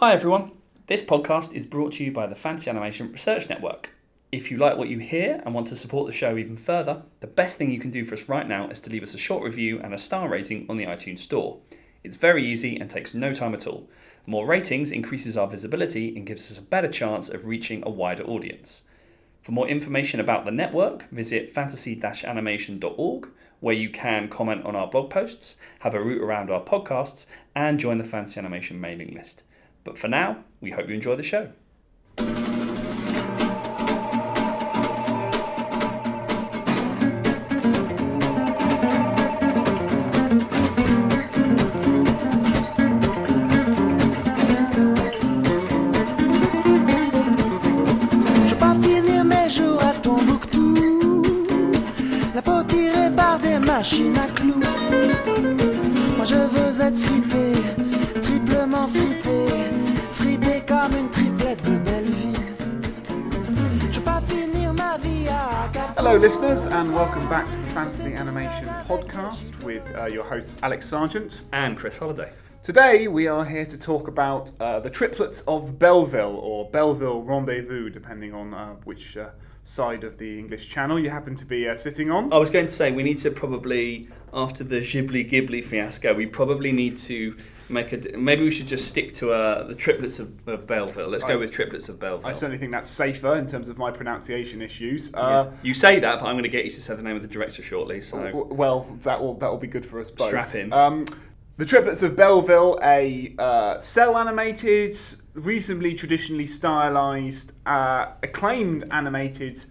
Hi everyone, this podcast is brought to you by the Fancy Animation Research Network. If you like what you hear and want to support the show even further, the best thing you can do for us right now is to leave us a short review and a star rating on the iTunes Store. It's very easy and takes no time at all. More ratings increases our visibility and gives us a better chance of reaching a wider audience. For more information about the network, visit fantasy-animation.org, where you can comment on our blog posts, have a route around our podcasts, and join the Fancy Animation mailing list. But for now, we hope you enjoy the show. Hello listeners and welcome back to the Fancy Animation Podcast with your hosts Alex Sargent and Chris Holiday. Today we are here to talk about the Triplets of Belleville, or Belleville Rendezvous, depending on which side of the English Channel you happen to be sitting on. I was going to say we need to probably, after the Ghibli fiasco, we probably need to maybe we should just stick to the Triplets of Belleville. Let's go with Triplets of Belleville. I certainly think that's safer in terms of my pronunciation issues. Yeah. You say that, but I'm going to get you to say the name of the director shortly. So well, that will be good for us both. Strap in. The Triplets of Belleville, a cel-animated, reasonably traditionally stylised, acclaimed animated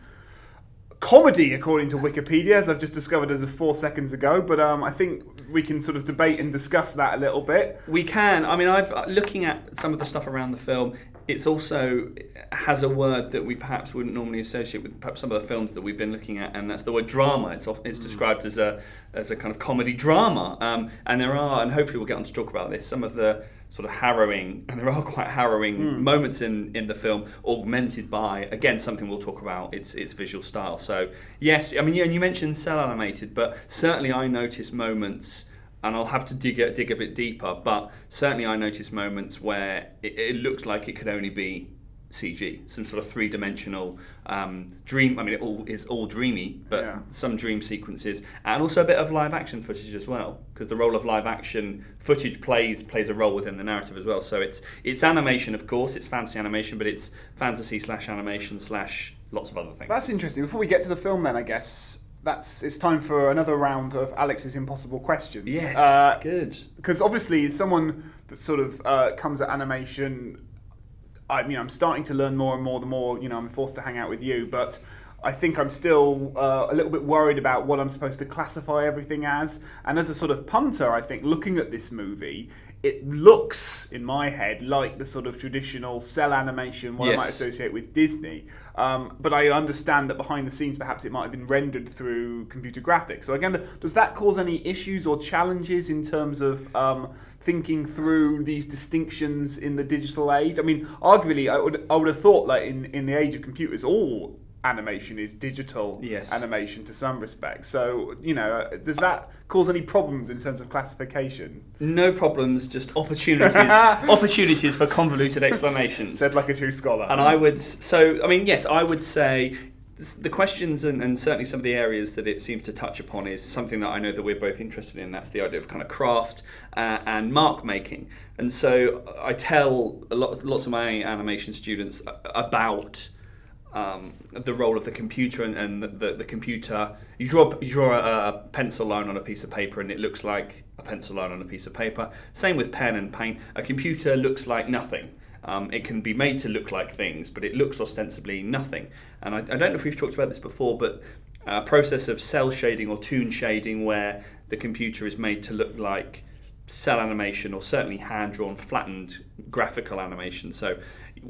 comedy, according to Wikipedia, as I've just discovered as of 4 seconds ago, but I think we can sort of debate and discuss that a little bit. We can. I mean, looking at some of the stuff around the film, it's also has a word that we perhaps wouldn't normally associate with perhaps some of the films that we've been looking at, and that's the word drama. It's described as a kind of comedy drama, and there are, and hopefully we'll get on to talk about this, some of the sort of harrowing, and there are quite harrowing moments in the film, augmented by, again, something we'll talk about, its visual style. So, yes, I mean, yeah, and you mentioned cel animated, but certainly I noticed moments, and I'll have to dig a bit deeper, but certainly I noticed moments where it looked like it could only be CG, some sort of three-dimensional dream. I mean, it's all dreamy, but some dream sequences, and also a bit of live action footage as well, because the role of live action footage plays a role within the narrative as well. So it's animation, of course, it's fantasy animation, but it's fantasy / animation / lots of other things. That's interesting. Before we get to the film, then I guess it's time for another round of Alex's impossible questions. Yes, good. Because obviously, someone that sort of comes at animation. I mean, I'm starting to learn more and more the more, you know, I'm forced to hang out with you, but I think I'm still a little bit worried about what I'm supposed to classify everything as. And as a sort of punter, I think, looking at this movie, it looks, in my head, like the sort of traditional cel animation, what I might associate with Disney. But I understand that behind the scenes, perhaps it might have been rendered through computer graphics. So again, does that cause any issues or challenges in terms of thinking through these distinctions in the digital age? I mean, arguably, I would have thought, like, in the age of computers, all animation is digital animation to some respects. So, you know, does that cause any problems in terms of classification? No problems, just opportunities. Opportunities for convoluted explanations. Said like a true scholar. And I would say the questions and certainly some of the areas that it seems to touch upon is something that I know that we're both interested in. That's the idea of kind of craft and mark making. And so I tell lots of my animation students about the role of the computer and the computer. You draw a pencil line on a piece of paper and it looks like a pencil line on a piece of paper. Same with pen and paint. A computer looks like nothing. It can be made to look like things, but it looks ostensibly nothing. And I don't know if we've talked about this before, but a process of cel shading or toon shading where the computer is made to look like cel animation or certainly hand-drawn, flattened graphical animation. So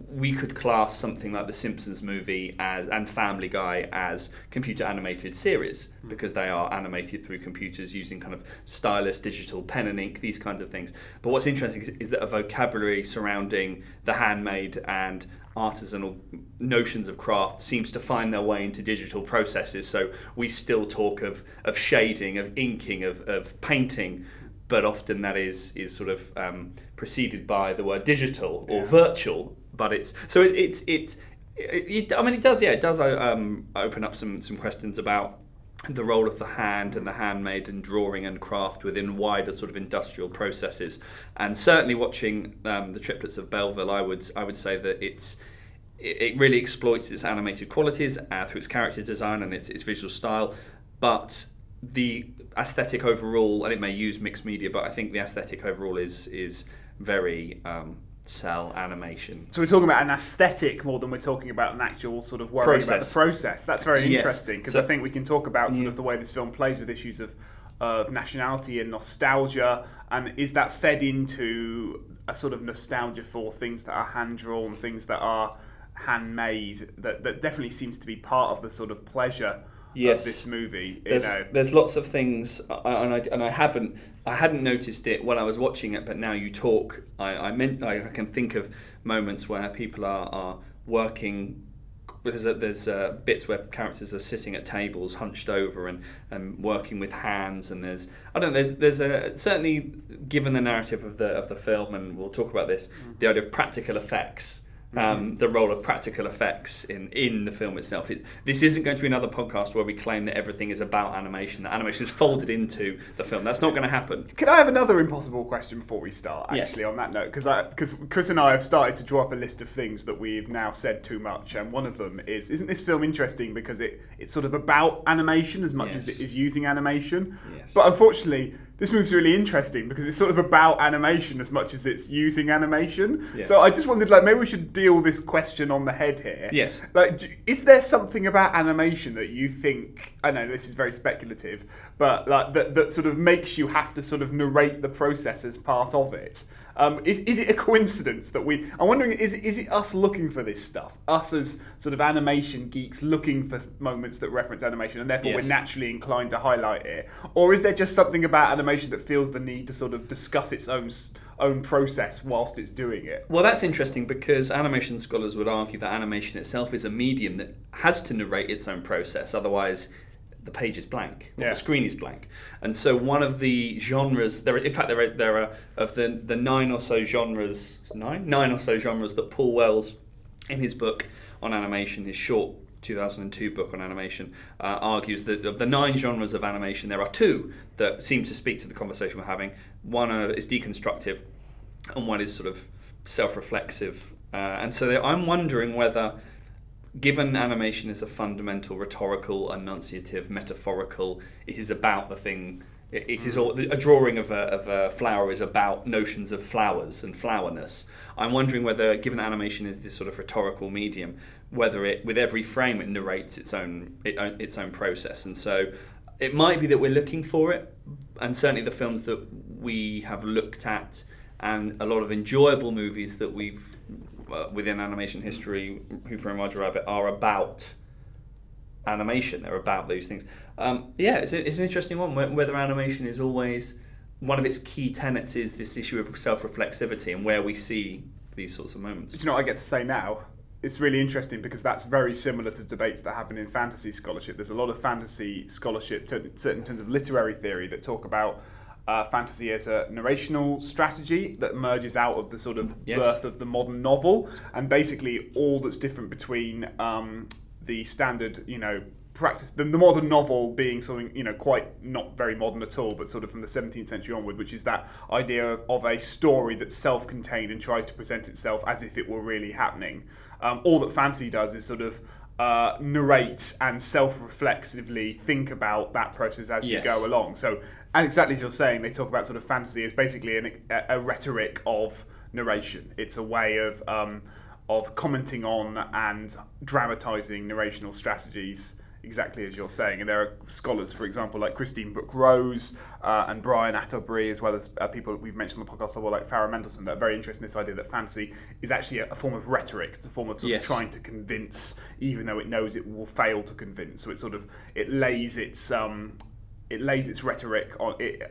we could class something like the Simpsons movie and Family Guy as computer-animated series because they are animated through computers using kind of stylus, digital, pen and ink, these kinds of things. But what's interesting is that a vocabulary surrounding the handmade and artisanal notions of craft seems to find their way into digital processes. So we still talk of shading, of inking, of painting, but often that is sort of preceded by the word digital or virtual. But it's so it does open up some questions about the role of the hand and the handmade and drawing and craft within wider sort of industrial processes. And certainly watching the Triplets of Belleville, I would say that it really exploits its animated qualities through its character design and its visual style, but the aesthetic overall, and it may use mixed media, but I think the aesthetic overall is very cell animation. So we're talking about an aesthetic more than we're talking about an actual sort of worry about the process. That's very interesting, because I think we can talk about sort of the way this film plays with issues of nationality and nostalgia, and is that fed into a sort of nostalgia for things that are hand-drawn, things that are handmade, that definitely seems to be part of the sort of pleasure of this movie. There's lots of things, I hadn't noticed it when I was watching it, but now you talk, I can think of moments where people are working. There's bits where characters are sitting at tables, hunched over, and working with hands. And there's certainly, given the narrative of the film, and we'll talk about this, the idea of practical effects. The role of practical effects in the film itself. This isn't going to be another podcast where we claim that everything is about animation, that animation is folded into the film. That's not going to happen. Can I have another impossible question before we start, actually, on that note? Because Chris and I have started to draw up a list of things that we've now said too much, and one of them is, isn't this film interesting because it's sort of about animation as much as it is using animation? Yes. But unfortunately, this movie's really interesting because it's sort of about animation as much as it's using animation. Yes. So I just wondered, maybe we should deal this question on the head here. Yes. Is there something about animation that you think, I know this is very speculative, but that sort of makes you have to sort of narrate the process as part of it? Is it a coincidence that I'm wondering, is it us looking for this stuff? Us as sort of animation geeks looking for moments that reference animation, and therefore we're naturally inclined to highlight it? Or is there just something about animation that feels the need to sort of discuss its own process whilst it's doing it? Well, that's interesting, because animation scholars would argue that animation itself is a medium that has to narrate its own process, otherwise the page is blank, or the screen is blank. And so one of the genres, there are of the nine or so genres that Paul Wells, in his book on animation, his short 2002 book on animation, argues that of the 9 genres of animation, there are 2 that seem to speak to the conversation we're having. One is deconstructive, and one is sort of self-reflexive. And so I'm wondering whether, given animation is a fundamental rhetorical, enunciative, metaphorical, it is about the thing. It is all, a drawing of a flower is about notions of flowers and flowerness. I'm wondering whether, given animation is this sort of rhetorical medium, whether it, with every frame, it narrates its own process. And so it might be that we're looking for it, and certainly the films that we have looked at, and a lot of enjoyable movies that we've within animation history, Who Framed Roger Rabbit, are about animation. They're about those things. It's an interesting one, whether animation is always, one of its key tenets is this issue of self-reflexivity and where we see these sorts of moments. Do you know what I get to say now? It's really interesting because that's very similar to debates that happen in fantasy scholarship. There's a lot of fantasy scholarship, certainly in terms of literary theory, that talk about fantasy as a narrational strategy that emerges out of the sort of birth of the modern novel, and basically all that's different between the standard, practice, the modern novel being something, quite not very modern at all, but sort of from the 17th century onward, which is that idea of a story that's self-contained and tries to present itself as if it were really happening. All that fantasy does is sort of narrate and self-reflexively think about that process as you go along. So, and exactly as you're saying, they talk about sort of fantasy as basically a rhetoric of narration. It's a way of commenting on and dramatising narrational strategies, exactly as you're saying. And there are scholars, for example, like Christine Brooke Rose and Brian Atterbury, as well as people we've mentioned on the podcast before, like Farrah Mendelson, that are very interested in this idea that fantasy is actually a form of rhetoric. It's a form of sort of trying to convince, even though it knows it will fail to convince. So it sort of it lays its rhetoric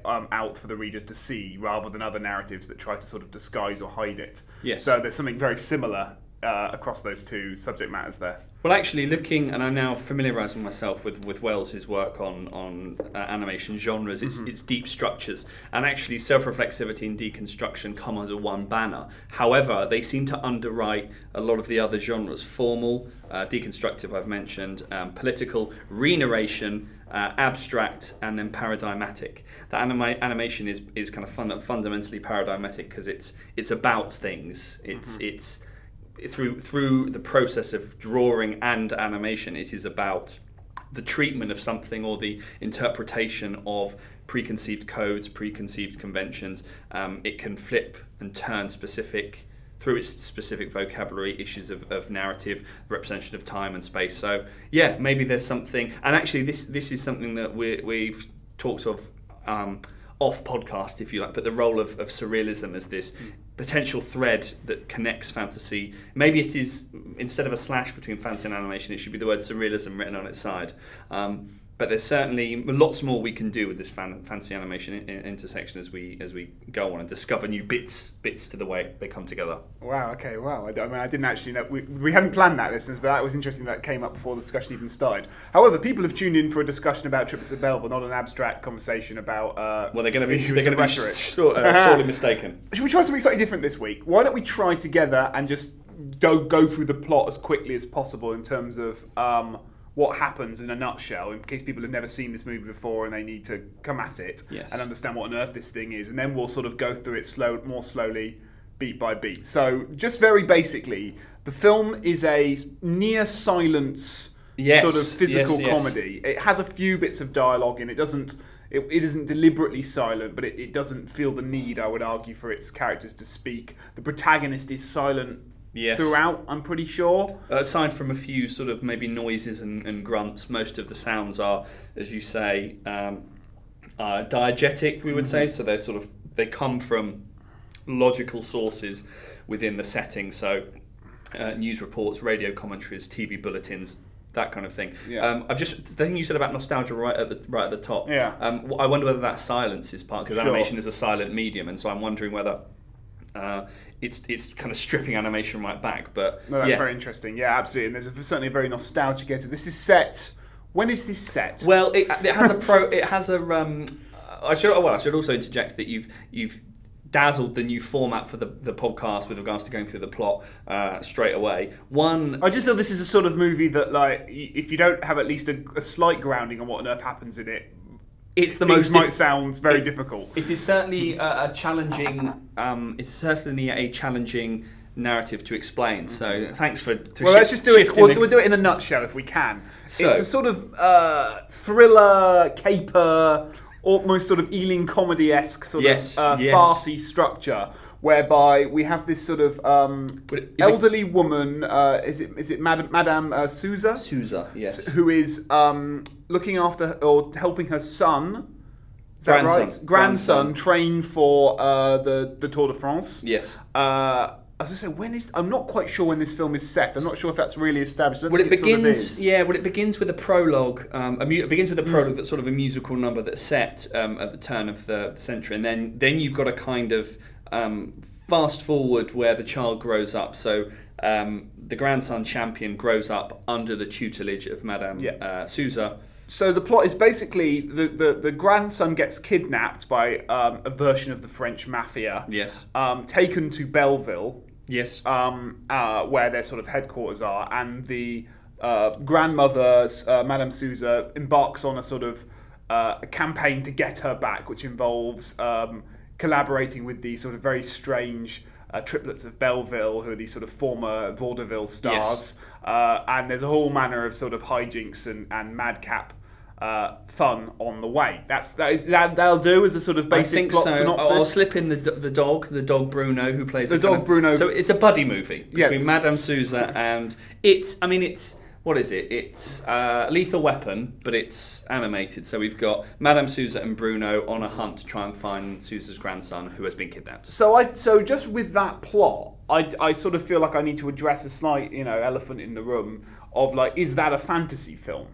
out for the reader to see, rather than other narratives that try to sort of disguise or hide it. Yes. So there's something very similar across those two subject matters there? Well, actually, looking, and I'm now familiarising myself with Wells' work on animation genres, its deep structures, and actually self-reflexivity and deconstruction come under one banner. However, they seem to underwrite a lot of the other genres. Formal, deconstructive, I've mentioned, political, re-narration, abstract, and then paradigmatic. The animation is kind of fundamentally paradigmatic because it's about things. It's through the process of drawing and animation, it is about the treatment of something or the interpretation of preconceived codes, preconceived conventions. It can flip and turn specific, through its specific vocabulary, issues of narrative, representation of time and space. So yeah, maybe there's something, and actually this is something that we've talked of off podcast, if you like, but the role of surrealism as this potential thread that connects fantasy. Maybe it is, instead of a slash between fantasy and animation, it should be the word surrealism written on its side. But there's certainly lots more we can do with this fantasy animation intersection as we go on and discover new bits to the way they come together. Wow. Okay. Wow. I mean, I didn't actually know we hadn't planned that, listeners, but that was interesting. That came up before the discussion even started. However, people have tuned in for a discussion about Triplets of Belleville, not an abstract conversation about. Well, they're going to be sorely mistaken. Should we try something slightly different this week? Why don't we try together and just go through the plot as quickly as possible in terms of. What happens in a nutshell, in case people have never seen this movie before and they need to come at it and understand what on earth this thing is, and then we'll sort of go through it more slowly, beat by beat. So, just very basically, the film is a near-silence sort of physical comedy. It has a few bits of dialogue in it. It isn't deliberately silent, but it doesn't feel the need, I would argue, for its characters to speak. The protagonist is silent throughout, I'm pretty sure. Aside from a few sort of maybe noises and grunts, most of the sounds are, as you say, diegetic, we would say. So they're sort of, they come from logical sources within the setting. So news reports, radio commentaries, TV bulletins, that kind of thing. Yeah. The thing you said about nostalgia right at the top. Yeah. I wonder whether that silence is part, because animation is a silent medium, and so I'm wondering whether. It's kind of stripping animation right back, but no, that's very interesting. Yeah, absolutely. And there's certainly a very nostalgic edge. This is set. When is this set? Well, it has a pro. It has a. I should also interject that you've dazzled the new format for the podcast with regards to going through the plot straight away. I just thought this is a sort of movie that, like, if you don't have at least a slight grounding on what on earth happens in it. It's the most. Might sound very difficult. It is certainly a challenging. It's certainly a challenging narrative to explain. So thanks for. Let's just do it. We'll do it in a nutshell if we can. So, it's a sort of thriller, caper, almost sort of Ealing comedy-esque sort of farcy structure, whereby we have this sort of elderly woman. Is it Madame Souza? Souza, yes. Who is looking after or helping her son? Is that right? Grandson train for the Tour de France. Yes. As I say, I'm not quite sure when this film is set. I'm not sure if that's really established. It begins with a prologue. It begins with a prologue that's sort of a musical number that's set at the turn of the century, and then you've got a kind of fast forward where the child grows up. So the grandson champion grows up under the tutelage of Madame Souza. So the plot is basically the grandson gets kidnapped by a version of the French mafia. Yes. Taken to Belleville. Yes. Where their sort of headquarters are, and the grandmother, Madame Souza, embarks on a sort of a campaign to get her back, which involves. Collaborating with these sort of very strange Triplets of Belleville, who are these sort of former vaudeville stars. Yes. And there's a whole manner of sort of hijinks and madcap fun on the way. That'll do as a sort of basic plot synopsis. I'll slip in the dog Bruno, who plays the dog Bruno. So it's a buddy movie between Madame Souza and what is it? It's Lethal Weapon, but it's animated. So we've got Madame Souza and Bruno on a hunt to try and find Souza's grandson, who has been kidnapped. So just with that plot, I sort of feel like I need to address a slight, elephant in the room of, like, is that a fantasy film?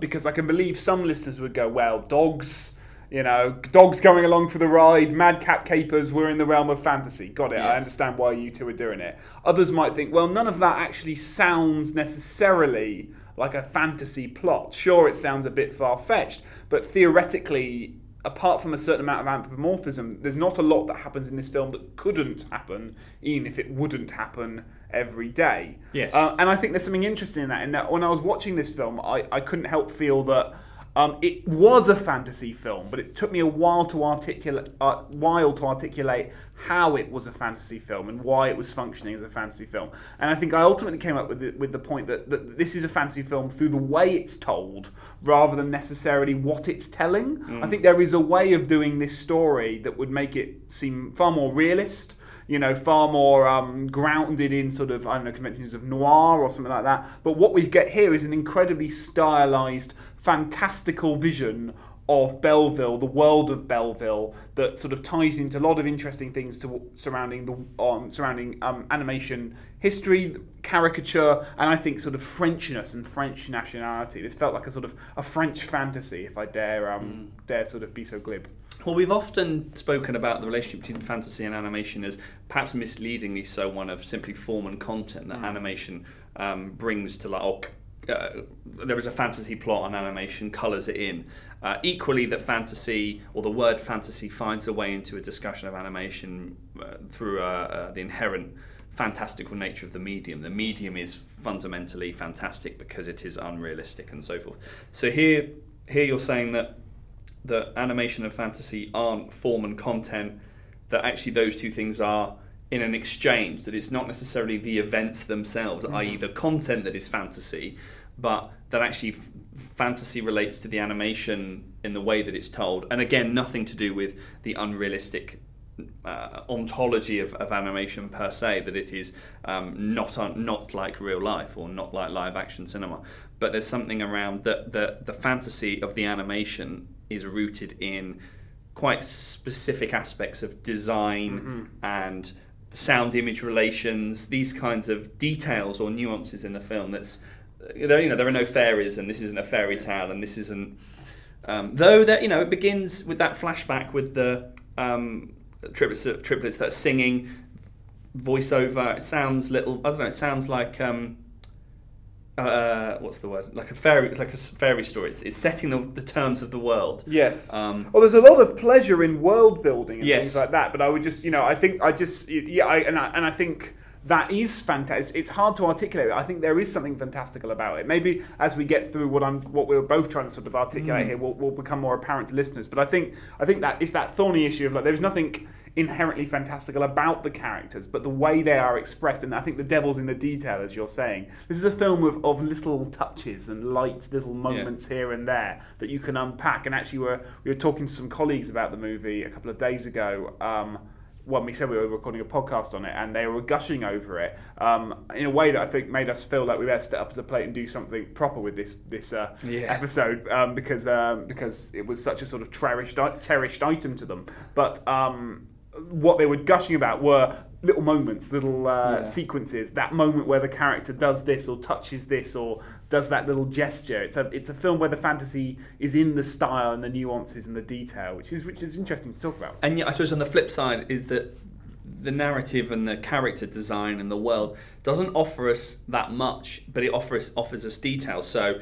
Because I can believe some listeners would go, well, dogs, You know, dogs going along for the ride, madcap capers, we're in the realm of fantasy. Got it, yes. I understand why you two are doing it. Others might think, well, none of that actually sounds necessarily like a fantasy plot. Sure, it sounds a bit far-fetched, but theoretically, apart from a certain amount of anthropomorphism, there's not a lot that happens in this film that couldn't happen, even if it wouldn't happen every day. Yes. And I think there's something interesting in that when I was watching this film, I couldn't help feel that it was a fantasy film, but it took me a while to articulate how it was a fantasy film and why it was functioning as a fantasy film. And I think I ultimately came up with the point that this is a fantasy film through the way it's told, rather than necessarily what it's telling. Mm. I think there is a way of doing this story that would make it seem far more realist, you know, far more grounded in sort of, I don't know, conventions of noir or something like that. But what we get here is an incredibly stylized, fantastical vision of Belleville, the world of Belleville, that sort of ties into a lot of interesting things surrounding animation history, caricature, and I think sort of Frenchness and French nationality. This felt like a sort of a French fantasy, if I dare sort of be so glib. Well, we've often spoken about the relationship between fantasy and animation as perhaps misleadingly so one of simply form and content that animation brings to life. There is a fantasy plot and animation colours it in. Equally, that fantasy, or the word fantasy, finds a way into a discussion of animation through the inherent fantastical nature of the medium. The medium is fundamentally fantastic because it is unrealistic and so forth. So here you're saying that animation and fantasy aren't form and content, that actually those two things are in an exchange, that it's not necessarily the events themselves, i.e. the content that is fantasy, but that actually fantasy relates to the animation in the way that it's told. And again, nothing to do with the unrealistic ontology of animation per se, that it is not like real life or not like live action cinema. But there's something around that the fantasy of the animation is rooted in quite specific aspects of design and sound image relations, these kinds of details or nuances in the film. There are no fairies, and this isn't a fairy tale, and this isn't. Though that it begins with that flashback with the triplets that are singing, voiceover. It sounds little. I don't know. It sounds like what's the word? Like a fairy story. It's setting the terms of the world. Yes. Well, there's a lot of pleasure in world building and things like that. But I would just, I think that is fantastic. It's hard to articulate. I think there is something fantastical about it. Maybe as we get through what we're both trying to sort of articulate here, will become more apparent to listeners. But I think that it's that thorny issue of like there's nothing inherently fantastical about the characters, but the way they are expressed, and I think the devil's in the detail, as you're saying. This is a film of little touches and light little moments here and there that you can unpack. And actually, we were talking to some colleagues about the movie a couple of days ago, when we said we were recording a podcast on it, and they were gushing over it in a way that I think made us feel like we better step up to the plate and do something proper with this episode because it was such a sort of cherished item to them. But what they were gushing about were little moments, little sequences. That moment where the character does this or touches this or does that little gesture. It's a film where the fantasy is in the style and the nuances and the detail, which is interesting to talk about. And I suppose on the flip side is that the narrative and the character design and the world doesn't offer us that much, but it offers us detail. So.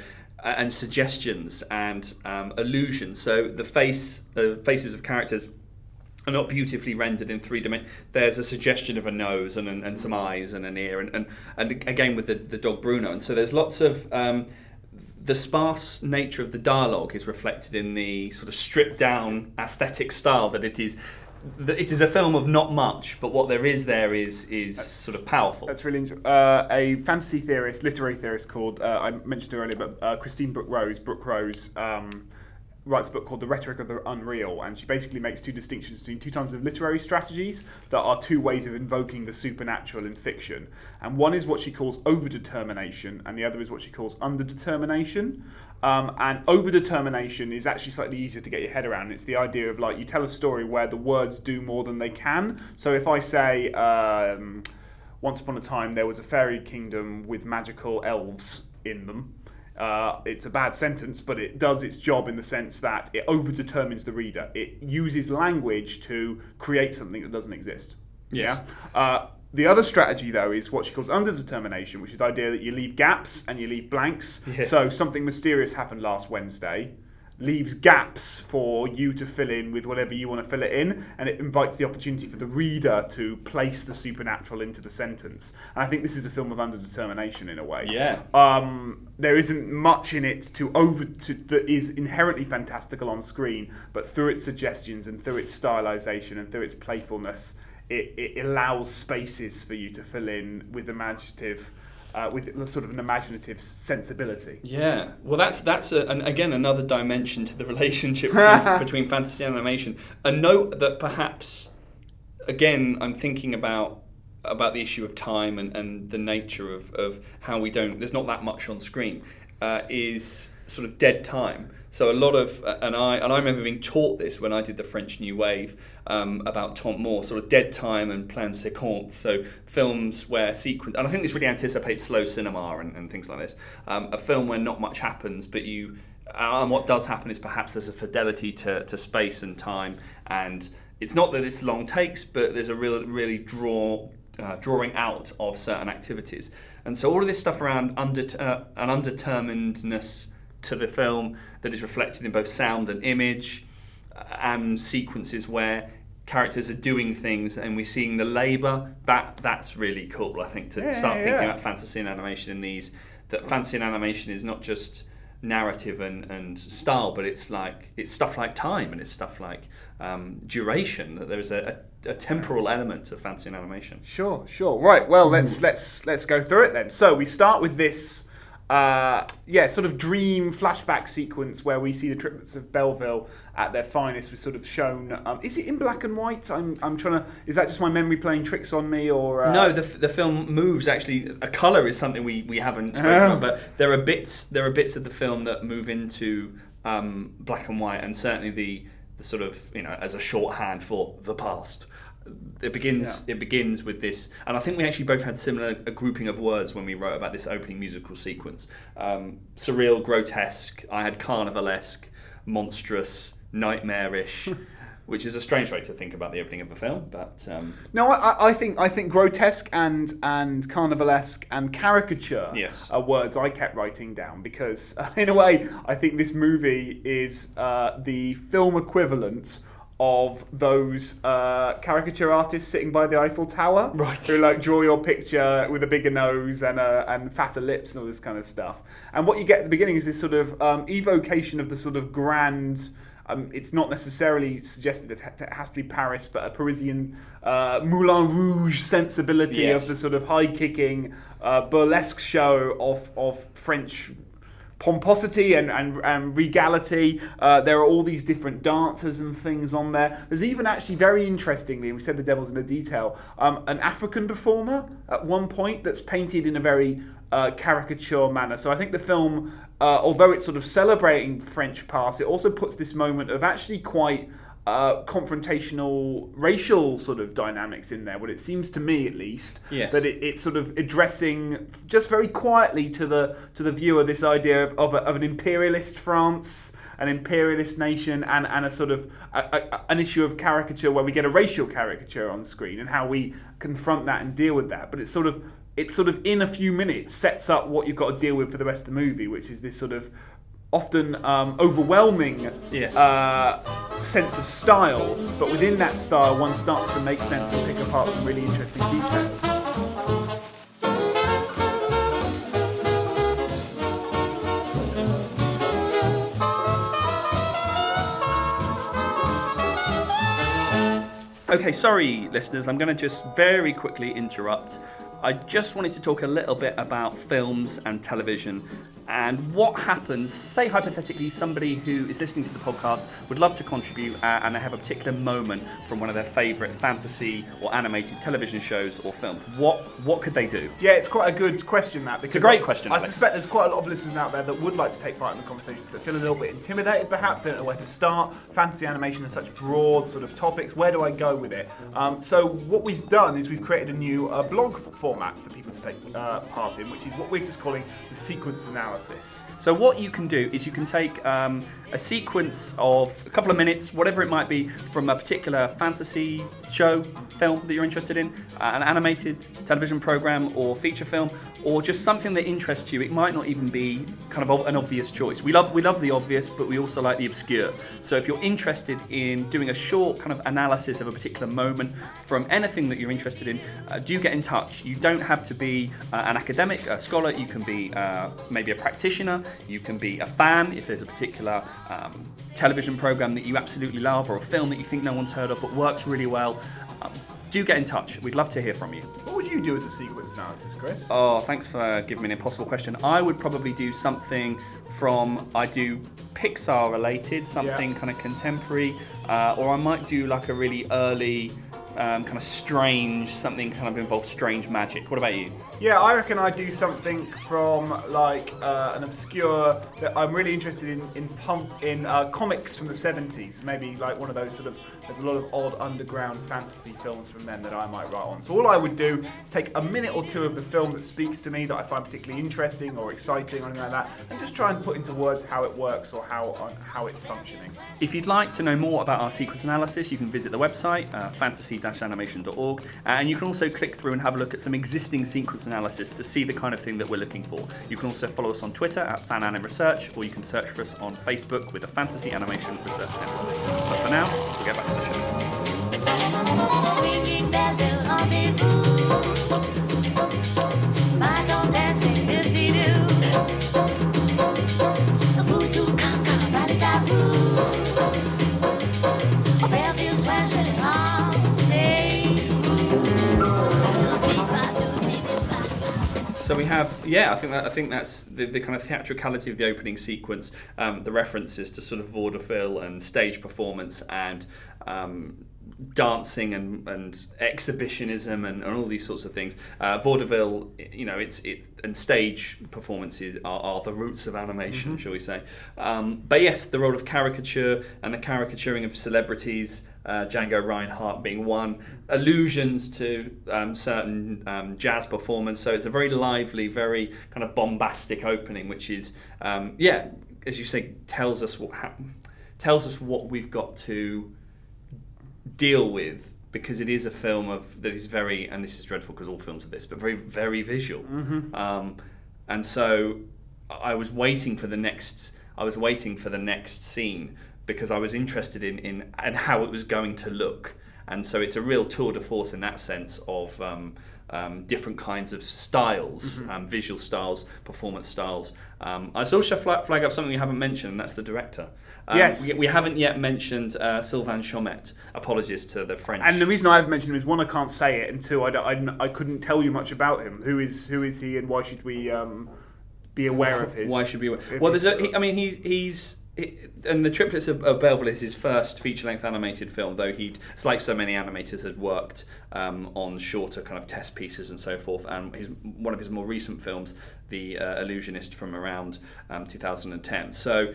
And suggestions and allusions. So the faces of characters are not beautifully rendered in three dimensions. There's a suggestion of a nose and some eyes and an ear and again with the dog Bruno. And so there's lots of the sparse nature of the dialogue is reflected in the sort of stripped down aesthetic style that it is. It is a film of not much, but what there is sort of powerful. That's really interesting. A fantasy theorist, literary theorist called I mentioned her earlier, but Christine Brooke Rose. Writes a book called The Rhetoric of the Unreal, and she basically makes two distinctions between two types of literary strategies that are two ways of invoking the supernatural in fiction. And one is what she calls overdetermination, and the other is what she calls underdetermination. And overdetermination is actually slightly easier to get your head around. It's the idea of like you tell a story where the words do more than they can. So if I say, once upon a time there was a fairy kingdom with magical elves in them, It's a bad sentence, but it does its job in the sense that it overdetermines the reader. It uses language to create something that doesn't exist. Yes. Yeah. The other strategy, though, is what she calls underdetermination, which is the idea that you leave gaps and you leave blanks. Yeah. So something mysterious happened last Wednesday, leaves gaps for you to fill in with whatever you want to fill it in, and it invites the opportunity for the reader to place the supernatural into the sentence. And I think this is a film of underdetermination in a way. Yeah. There isn't much in it that is inherently fantastical on screen, but through its suggestions and through its stylization and through its playfulness, it allows spaces for you to fill in with imaginative. With sort of an imaginative sensibility. Yeah, well, that's another dimension to the relationship between fantasy and animation. A note that perhaps, again, I'm thinking about the issue of time and the nature of how we don't. There's not that much on screen. Is sort of dead time. So a lot of and I remember being taught this when I did the French New Wave about Tom Moore, sort of dead time and plan séquence. So films where sequence, and I think this really anticipates slow cinema and things like this. A film where not much happens, but and what does happen is perhaps there's a fidelity to space and time, and it's not that it's long takes, but there's a drawing out of certain activities. And so all of this stuff around an undeterminedness to the film that is reflected in both sound and image, and sequences where characters are doing things and we're seeing the labour, that's really cool, I think, to start thinking about fantasy and animation in these, that fantasy and animation is not just narrative and style, but it's stuff like time and it's stuff like duration, that there's a temporal element to fantasy and animation. Sure. Right, well, let's go through it then. So we start with this sort of dream flashback sequence where we see the Triplets of Belleville at their finest. We're sort of shown. Is it in black and white? I'm trying to. Is that just my memory playing tricks on me, or? No, the film moves actually. A colour is something we haven't spoken about, but there are bits. There are bits of the film that move into black and white, and certainly the sort of, you know, as a shorthand for the past. It begins. Yeah. It begins with this, and I think we actually both had a grouping of words when we wrote about this opening musical sequence: surreal, grotesque. I had carnivalesque, monstrous, nightmarish, which is a strange way to think about the opening of a film. But no, I think grotesque and carnivalesque and caricature are words I kept writing down because, in a way, I think this movie is the film equivalent of those caricature artists sitting by the Eiffel Tower, right, who like draw your picture with a bigger nose and fatter lips and all this kind of stuff. And what you get at the beginning is this sort of evocation of the sort of grand. It's not necessarily suggested that it has to be Paris, but a Parisian Moulin Rouge sensibility of the sort of high-kicking burlesque show of French pomposity and regality. There are all these different dancers and things on there. There's even actually, very interestingly, we said the devil's in the detail, an African performer at one point that's painted in a very caricature manner. So I think the film, although it's sort of celebrating French past, it also puts this moment of actually quite confrontational racial sort of dynamics in there. Well, it seems to me, at least, that it's sort of addressing just very quietly to the viewer this idea of an imperialist France, an imperialist nation, and a sort of an issue of caricature where we get a racial caricature on screen and how we confront that and deal with that. But it's sort of in a few minutes sets up what you've got to deal with for the rest of the movie, which is this sort of often overwhelming sense of style, but within that style one starts to make sense and pick apart some really interesting details. Okay, sorry listeners, I'm going to just very quickly interrupt. I just wanted to talk a little bit about films and television and what happens, say hypothetically, somebody who is listening to the podcast would love to contribute and they have a particular moment from one of their favourite fantasy or animated television shows or films. What could they do? Yeah, it's quite a good question, that. Because it's a great question. I suspect there's quite a lot of listeners out there that would like to take part in the conversations that feel a little bit intimidated, perhaps. They don't know where to start. Fantasy animation and such broad sort of topics. Where do I go with it? So what we've done is we've created a new blog format for people to take part in, which is what we're just calling the sequence analysis. this. So what you can do is you can take a sequence of a couple of minutes, whatever it might be, from a particular fantasy show, film that you're interested in, an animated television program or feature film, or just something that interests you. It might not even be kind of an obvious choice. We love the obvious, but we also like the obscure. So if you're interested in doing a short kind of analysis of a particular moment from anything that you're interested in, do get in touch. You don't have to be an academic, a scholar. You can be maybe a practitioner. You can be a fan if there's a particular television program that you absolutely love, or a film that you think no one's heard of but works really well. Do get in touch. We'd love to hear from you. What would you do as a sequence analysis, Chris? Oh, thanks for giving me an impossible question. I would probably do something from, I do Pixar related, something kind of contemporary, or I might do like a really early kind of strange, something kind of involves strange magic. What about you? Yeah, I reckon I'd do something from like an obscure, that I'm really interested in comics from the 70s, maybe like one of those sort of, there's a lot of odd underground fantasy films from then that I might write on. So all I would do is take a minute or two of the film that speaks to me, that I find particularly interesting or exciting or anything like that, and just try and put into words how it works or how it's functioning. If you'd like to know more about our sequence analysis, you can visit the website, fantasy-animation.org, and you can also click through and have a look at some existing sequence analysis to see the kind of thing that we're looking for. You can also follow us on Twitter at FanAnimResearch, or you can search for us on Facebook with the Fantasy Animation Research Network. But for now, we'll get back to the show. Swinging Belleville rendezvous, my dog dancing doo-dee-doo, voodoo caca ballet-taboo, Belleville's wenching all. So we have, I think that's the kind of theatricality of the opening sequence, the references to sort of vaudeville and stage performance and dancing and exhibitionism and all these sorts of things. Vaudeville, and stage performances are the roots of animation, shall we say? But yes, the role of caricature and the caricaturing of celebrities. Django Reinhardt being one, allusions to certain jazz performance. So it's a very lively, very kind of bombastic opening, which is, as you say, tells us what we've got to deal with, because it is a film that is very, and this is dreadful because all films are this, but very, very visual. And so I was waiting for the next scene, because I was interested in how it was going to look. And so it's a real tour de force in that sense of different kinds of styles, visual styles, performance styles. I also flag up something you haven't mentioned, and that's the director. Yes. We haven't yet mentioned Sylvain Chomet. Apologies to the French. And the reason I haven't mentioned him is, one, I can't say it, and two, I couldn't tell you much about him. Who is he, and why should we be aware of his? Why should we be aware? Well, he's... And the Triplets of Belleville is his first feature-length animated film, though it's like so many animators, had worked on shorter kind of test pieces and so forth. And one of his more recent films, The Illusionist, from around 2010. So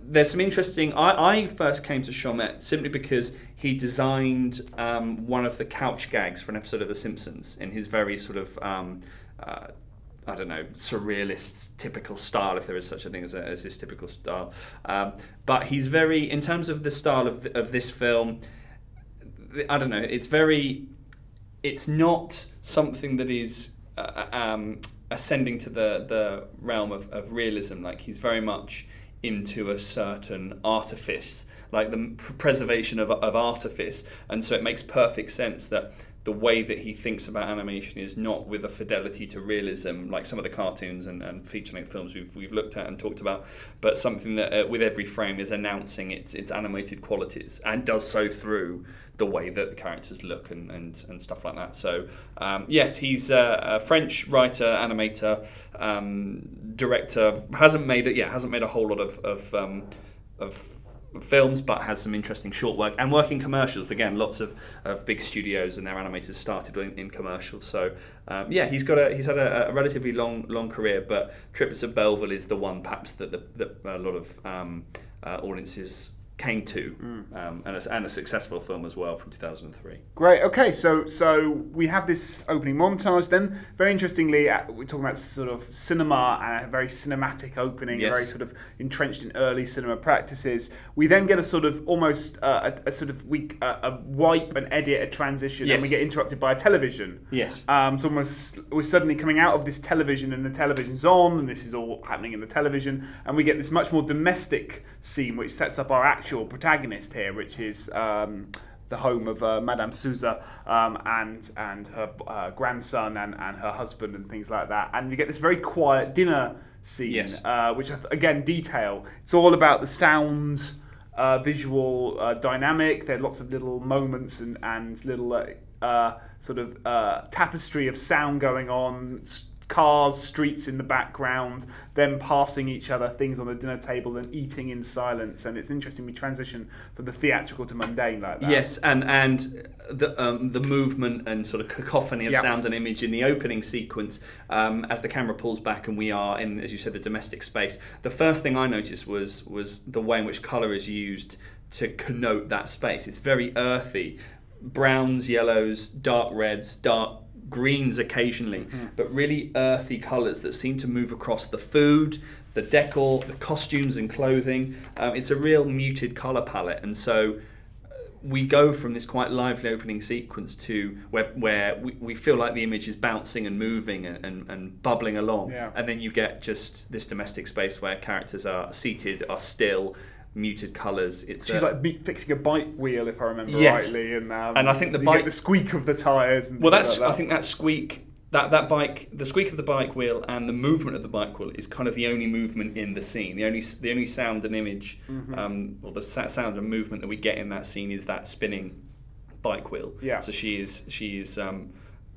there's some interesting... I first came to Chomet simply because he designed one of the couch gags for an episode of The Simpsons in his very sort of... I don't know, surrealist typical style, if there is such a thing as his typical style. But he's very, in terms of the style of this film, I don't know, it's not something that is ascending to the realm of realism. Like, he's very much into a certain artifice, like the preservation of artifice. And so it makes perfect sense that the way that he thinks about animation is not with a fidelity to realism, like some of the cartoons and feature-length films we've looked at and talked about, but something that with every frame is announcing its animated qualities, and does so through the way that the characters look and stuff like that. So yes, he's a French writer, animator, director. Hasn't made a whole lot of films, but has some interesting short work and working commercials. Again, lots of big studios and their animators started in commercials. So he's had a relatively long career, but Triplets of Belleville is the one perhaps that a lot of audiences came to, and a successful film as well from 2003. Great. Okay, so we have this opening montage. Then, very interestingly, we're talking about sort of cinema and a very cinematic opening, yes. Very sort of entrenched in early cinema practices. We then get a sort of almost a wipe and edit, a transition, yes. And we get interrupted by a television. Yes. So we're suddenly coming out of this television, and the television's on, and this is all happening in the television, and we get this much more domestic scene, which sets up our actual protagonist here, which is the home of Madame Souza and her grandson and her husband and things like that. And you get this very quiet dinner scene, yes. Which, again, detail. It's all about the sound, visual dynamic. There are lots of little moments and little tapestry of sound going on. Cars, streets in the background, them passing each other, things on the dinner table, and eating in silence. And it's interesting we transition from the theatrical to mundane like that. Yes, and the movement and sort of cacophony of yep. sound and image in the opening sequence as the camera pulls back and we are in, as you said, the domestic space. The first thing I noticed was the way in which colour is used to connote that space. It's very earthy. Browns, yellows, dark reds, dark greens occasionally, but really earthy colours that seem to move across the food, the decor, the costumes and clothing. It's a real muted colour palette, and so we go from this quite lively opening sequence to where we feel like the image is bouncing and moving and bubbling along, yeah. And then you get just this domestic space where characters are seated, are still, muted colours. She's like fixing a bike wheel, if I remember yes. rightly, and I think the bike, the squeak of the tyres. And well, that's like that. I think the squeak of the bike wheel and the movement of the bike wheel is kind of the only movement in the scene. The only sound and image, or the sound and movement that we get in that scene is that spinning bike wheel. Yeah. So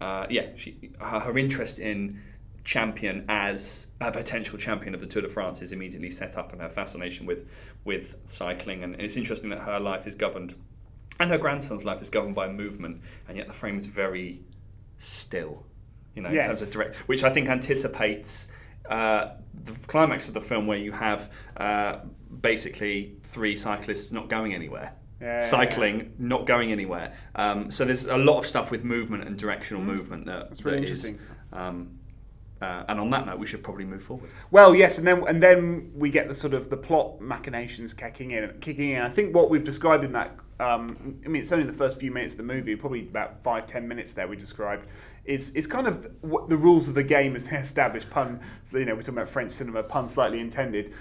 her interest in champion as a potential champion of the Tour de France is immediately set up, and her fascination with cycling, and it's interesting that her life is governed, and her grandson's life is governed by movement, and yet the frame is very still, yes. in terms of direct, which I think anticipates the climax of the film, where you have basically three cyclists not going anywhere. Yeah, cycling, yeah. not going anywhere. So there's a lot of stuff with movement and directional movement that's really interesting. And on that note, we should probably move forward. Well, yes, and then we get the sort of the plot machinations kicking in. I think what we've described in that, it's only the first few minutes of the movie, probably about 5-10 minutes there we described, is kind of what the rules of the game as they're established, pun, we're talking about French cinema, pun slightly intended,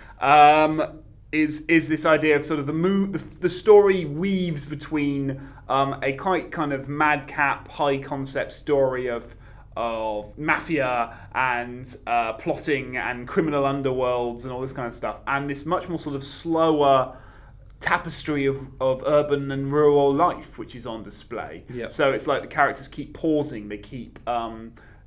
is this idea of sort of the story weaves between a quite kind of madcap, high-concept story of mafia and plotting and criminal underworlds and all this kind of stuff, and this much more sort of slower tapestry of urban and rural life which is on display. Yep. So it's like the characters keep pausing, they keep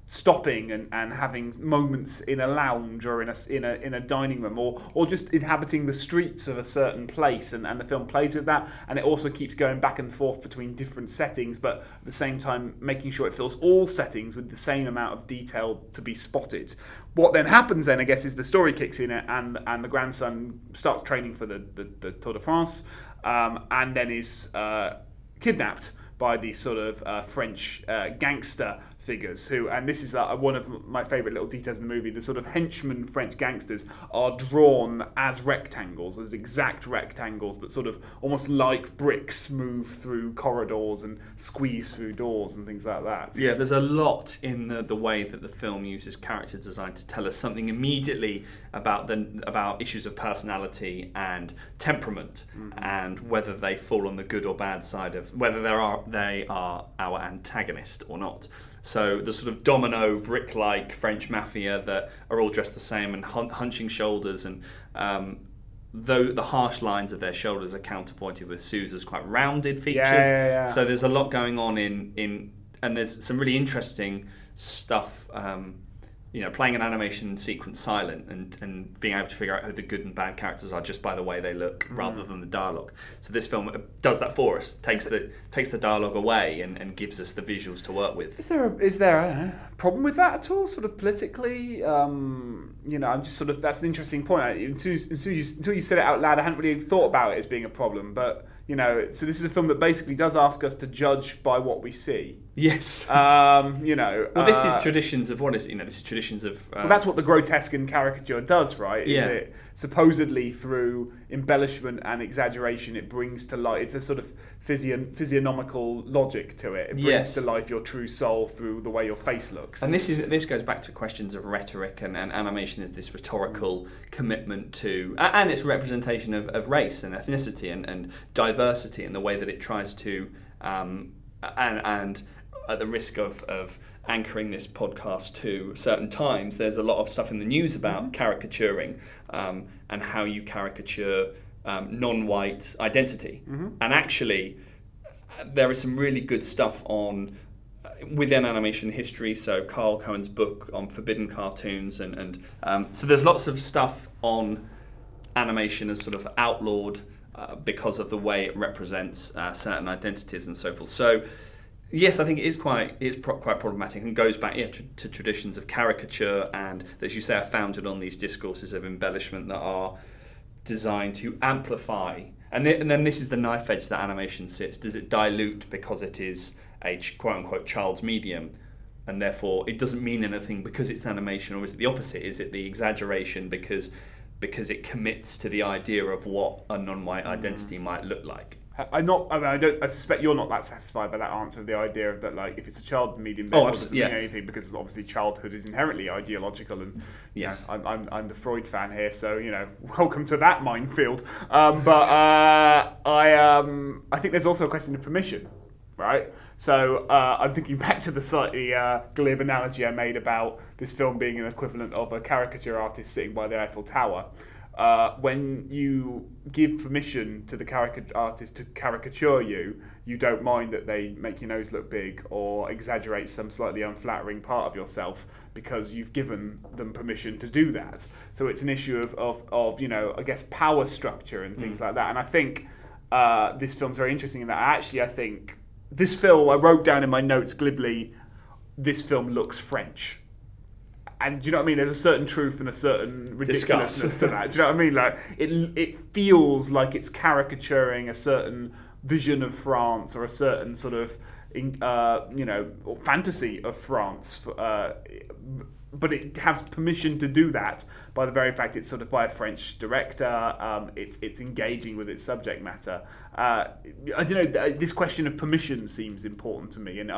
stopping and having moments in a lounge or in a dining room or just inhabiting the streets of a certain place, and the film plays with that, and it also keeps going back and forth between different settings, but at the same time making sure it fills all settings with the same amount of detail to be spotted. What then happens then, I guess, is the story kicks in and the grandson starts training for the Tour de France, and then is kidnapped by these sort of French gangster figures who, and this is one of my favourite little details in the movie, the sort of henchman French gangsters are drawn as rectangles, as exact rectangles that sort of almost like bricks move through corridors and squeeze through doors and things like that. Yeah, there's a lot in the way that the film uses character design to tell us something immediately about issues of personality and temperament, and whether they fall on the good or bad side of, whether they are our antagonist or not. So the sort of domino, brick-like French mafia that are all dressed the same and hunching shoulders, and though the harsh lines of their shoulders are counterpointed with Souza's quite rounded features. Yeah. So there's a lot going on and there's some really interesting stuff you know, playing an animation sequence silent and being able to figure out who the good and bad characters are just by the way they look rather than the dialogue. So this film does that for us, takes the dialogue away and gives us the visuals to work with. Is there a problem with that at all, sort of politically? I'm just sort of, that's an interesting point. Until you said it out loud, I hadn't really thought about it as being a problem, but... You know, so this is a film that basically does ask us to judge by what we see. Yes. Well, this is traditions of what is it? You know, this is traditions of... well, that's what the grotesque and caricature does, right? Yeah. Is it supposedly through embellishment and exaggeration, it brings to life... It's a sort of physiognomical logic to it. It brings to life your true soul through the way your face looks. And this goes back to questions of rhetoric, and animation is this rhetorical commitment to... And its representation of race and ethnicity and diversity in the way that it tries to, and at the risk of anchoring this podcast to certain times, there's a lot of stuff in the news about caricaturing and how you caricature non-white identity. Mm-hmm. And actually, there is some really good stuff on within animation history, so Carl Cohen's book on forbidden cartoons, and so there's lots of stuff on animation as sort of outlawed because of the way it represents certain identities and so forth. So, yes, I think it is quite problematic and goes back to traditions of caricature and, as you say, are founded on these discourses of embellishment that are designed to amplify. And then this is the knife edge that animation sits. Does it dilute because it is a quote-unquote child's medium and therefore it doesn't mean anything because it's animation, or is it the opposite? Is it the exaggeration because it commits to the idea of what a non-white identity might look like? I suspect you're not that satisfied by that answer of the idea of that, like, if it's a child medium, it doesn't mean anything, because obviously childhood is inherently ideological, and I'm the Freud fan here, so, you know, welcome to that minefield. I think there's also a question of permission, right? So I'm thinking back to the slightly glib analogy I made about this film being an equivalent of a caricature artist sitting by the Eiffel Tower. When you give permission to the caricature artist to caricature you, you don't mind that they make your nose look big or exaggerate some slightly unflattering part of yourself, because you've given them permission to do that. So it's an issue of you know, I guess, power structure and things like that. And I think this film's very interesting in that. Actually, I think... This film, I wrote down in my notes glibly, this film looks French. And do you know what I mean? There's a certain truth and a certain ridiculousness to that. Do you know what I mean? Like, it feels like it's caricaturing a certain vision of France or a certain sort of fantasy of France. But it has permission to do that by the very fact it's sort of by a French director. It's engaging with its subject matter. I don't know. This question of permission seems important to me. And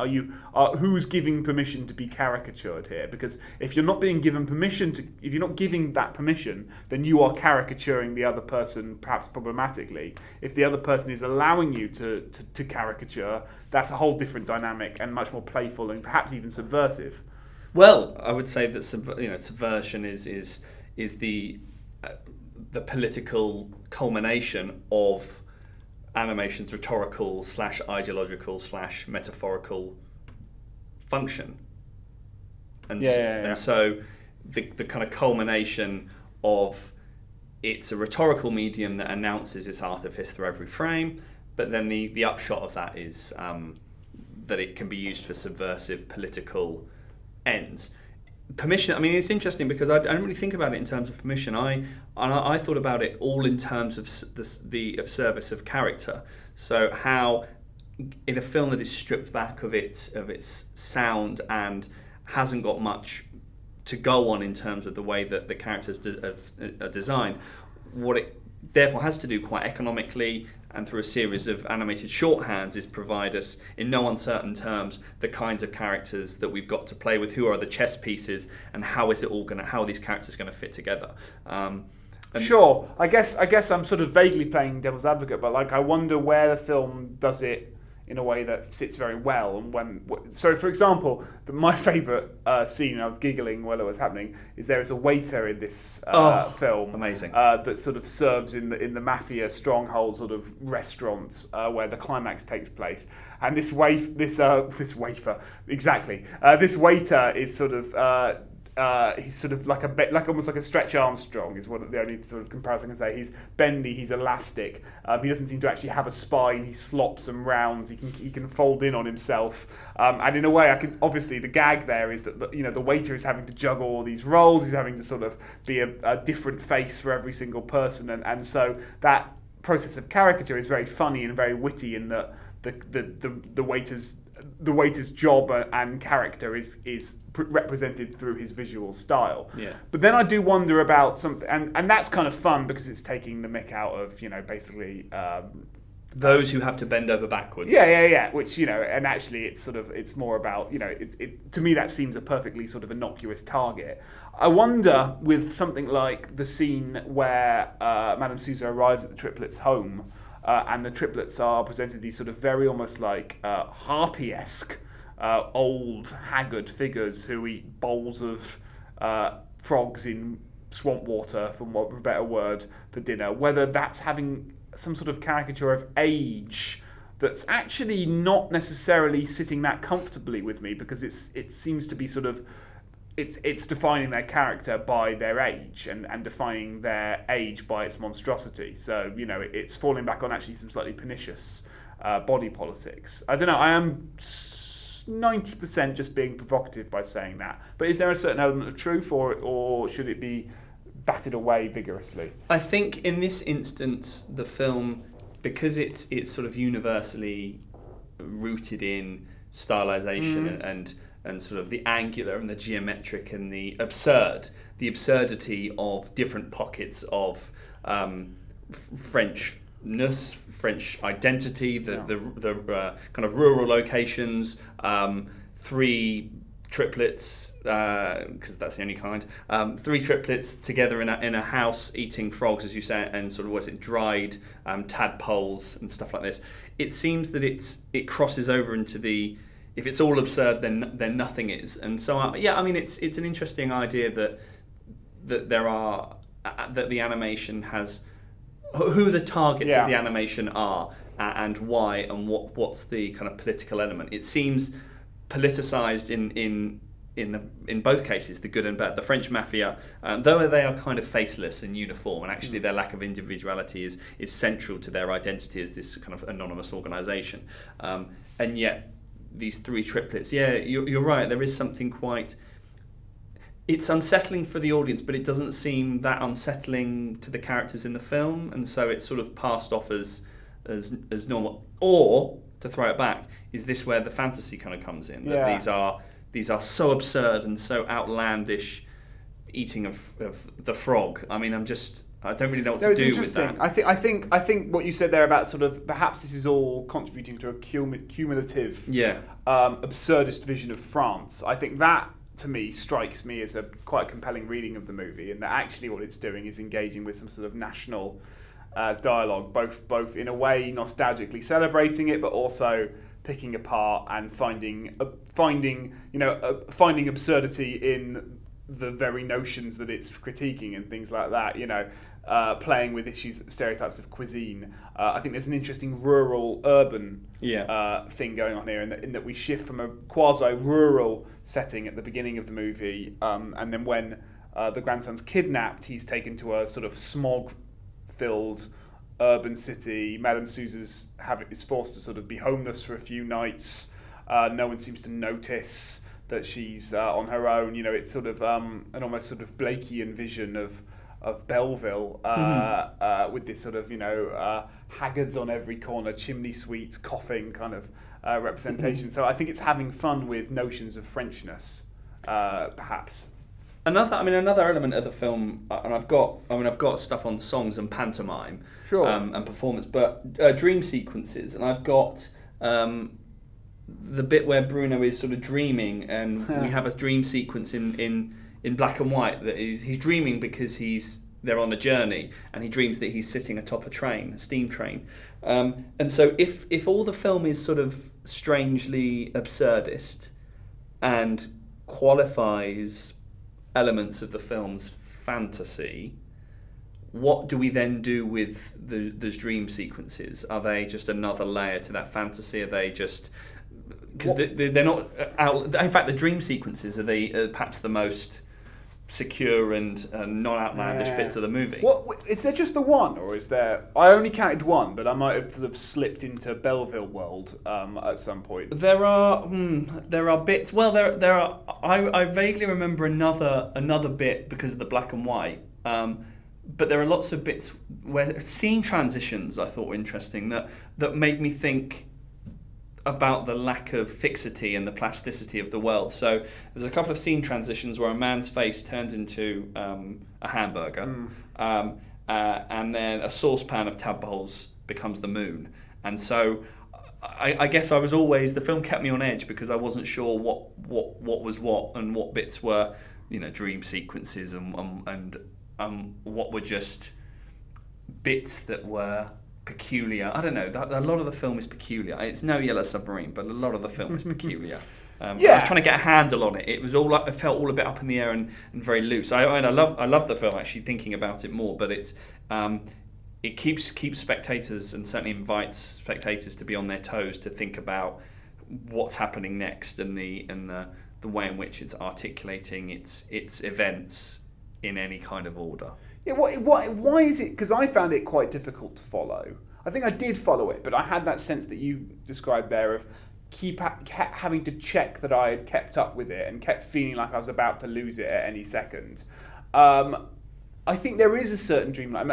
who's giving permission to be caricatured here? Because if you're not being given permission to, if you're not giving that permission, then you are caricaturing the other person, perhaps problematically. If the other person is allowing you to caricature, that's a whole different dynamic and much more playful and perhaps even subversive. Well, I would say that subversion is the political culmination of animation's rhetorical / ideological / metaphorical function, and so the kind of culmination of it's a rhetorical medium that announces its artifice through every frame, but then the upshot of that is that it can be used for subversive political ends. Permission, I mean, it's interesting because I don't really think about it in terms of permission. I thought about it all in terms of the service of character. So how in a film that is stripped back of its sound and hasn't got much to go on in terms of the way that the characters are designed, what it therefore has to do quite economically and through a series of animated shorthands is provide us, in no uncertain terms, the kinds of characters that we've got to play with. Who are the chess pieces, and how are these characters going to fit together? Sure, I guess I'm sort of vaguely playing devil's advocate, but like I wonder where the film does it in a way that sits very well. And so for example, my favourite scene, and I was giggling while it was happening, is there is a waiter in this film, amazing, that sort of serves in the mafia stronghold sort of restaurants where the climax takes place. And this waiter is sort of he's sort of like almost like a Stretch Armstrong is one of the only sort of comparison I can say. He's bendy, he's elastic. He doesn't seem to actually have a spine. He slops and rounds. He can fold in on himself. And in a way, obviously the gag there is that the waiter is having to juggle all these roles. He's having to sort of be a different face for every single person, and so that process of caricature is very funny and very witty in that the waiter's job and character is represented through his visual style. Yeah. But then I do wonder about something, and that's kind of fun because it's taking the mick out of, basically... those who have to bend over backwards. Yeah. Which, and actually it's sort of, it's more about, to me that seems a perfectly sort of innocuous target. I wonder with something like the scene where Madame Souza arrives at the triplets' home, and the triplets are presented these sort of very almost like harpy-esque old haggard figures who eat bowls of frogs in swamp water, for want of a better word, for dinner. Whether that's having some sort of caricature of age that's actually not necessarily sitting that comfortably with me, because it seems to be sort of it's defining their character by their age and defining their age by its monstrosity. So, it's falling back on actually some slightly pernicious body politics. I don't know, I am 90% just being provocative by saying that. But is there a certain element of truth or should it be batted away vigorously? I think in this instance, the film, because it's sort of universally rooted in stylization and sort of the angular and the geometric and the absurdity of different pockets of Frenchness, French identity, the kind of rural locations, three triplets, because that's the only kind, three triplets together in a house eating frogs, as you say, and sort of dried tadpoles and stuff like this. It seems that it crosses over into the, if it's all absurd, then nothing is. And so, it's an interesting idea that there are, that the animation has, who the targets of the animation are, and why, and what's the kind of political element. It seems politicised in both cases, the good and bad. The French mafia, though they are kind of faceless and uniform, and actually their lack of individuality is central to their identity as this kind of anonymous organisation. And yet, these three triplets. Yeah, you're right. There is something quite... It's unsettling for the audience, but it doesn't seem that unsettling to the characters in the film, and so it's sort of passed off as normal. Or, to throw it back, is this where the fantasy kind of comes in? That these are so absurd and so outlandish, eating of the frog. I mean, I don't really know what to do with that. I think what you said there about sort of perhaps this is all contributing to a cumulative absurdist vision of France. I think that, to me, strikes me as a quite compelling reading of the movie, and that actually what it's doing is engaging with some sort of national dialogue, both in a way nostalgically celebrating it, but also picking apart and finding absurdity in the very notions that it's critiquing and things like that. Playing with issues, stereotypes of cuisine. I think there's an interesting rural-urban thing going on here, in that we shift from a quasi-rural setting at the beginning of the movie, and then when the grandson's kidnapped, he's taken to a sort of smog-filled urban city. Madame Souza's is forced to sort of be homeless for a few nights. No one seems to notice that she's on her own. It's sort of an almost sort of Blakean vision of Belleville, with this sort of haggards on every corner, chimney sweets, coughing kind of representation. So I think it's having fun with notions of Frenchness, perhaps. Another element of the film, and I've got stuff on songs and pantomime, and performance, but dream sequences, and I've got the bit where Bruno is sort of dreaming, and we have a dream sequence in black and white, that he's dreaming because they're on a journey, and he dreams that he's sitting atop a steam train. And so if all the film is sort of strangely absurdist and qualifies elements of the film's fantasy, what do we then do with those dream sequences? Are they just another layer to that fantasy? Are they just... Because they're not... In fact, the dream sequences are perhaps the most... secure and non-outlandish bits of the movie. What, is there just the one, or is there... I only counted one, but I might have sort of slipped into Belleville world at some point. There are bits... Well, there are... I vaguely remember another bit because of the black and white, but there are lots of bits where... Scene transitions, I thought, were interesting, that made me think about the lack of fixity and the plasticity of the world. So there's a couple of scene transitions where a man's face turns into a hamburger, and then a saucepan of tadpoles becomes the moon. And so I guess I was always... the film kept me on edge because I wasn't sure what was what, and what bits were, you know, dream sequences, and what were just bits that were peculiar. I don't know, a lot of the film is peculiar. It's no Yellow Submarine, but a lot of the film is peculiar. I was trying to get a handle on it. It was all like, it felt all a bit up in the air and very loose. I love the film, actually, thinking about it more, but it's it keeps spectators, and certainly invites spectators to be on their toes, to think about what's happening next, and the way in which it's articulating its events in any kind of order. Yeah, why is it... Because I found it quite difficult to follow. I think I did follow it, but I had that sense that you described there of having to check that I had kept up with it, and kept feeling like I was about to lose it at any second. I think there is a certain dreamline. I mean,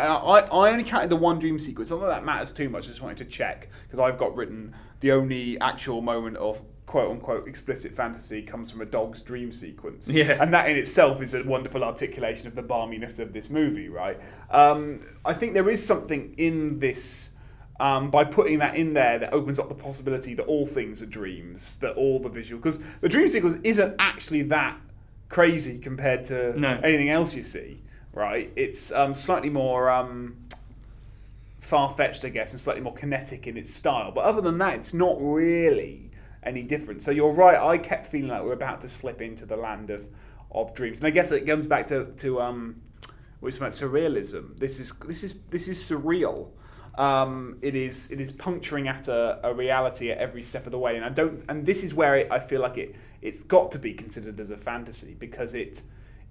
I only counted the one dream sequence. Not that that matters too much, I just wanted to check, because I've got written the only actual moment of quote-unquote explicit fantasy comes from a dog's dream sequence. Yeah. And that in itself is a wonderful articulation of the barminess of this movie, right? I think there is something in this, by putting that in there, that opens up the possibility that all things are dreams, that all the visual... Because the dream sequence isn't actually that crazy compared to anything else you see, right? It's slightly more... far-fetched, I guess, and slightly more kinetic in its style. But other than that, it's not really... any different. So you're right, I kept feeling like we're about to slip into the land of dreams. And I guess it comes back to what about surrealism. This is surreal. It is puncturing at a reality at every step of the way. And this is where I feel like it's got to be considered as a fantasy, because it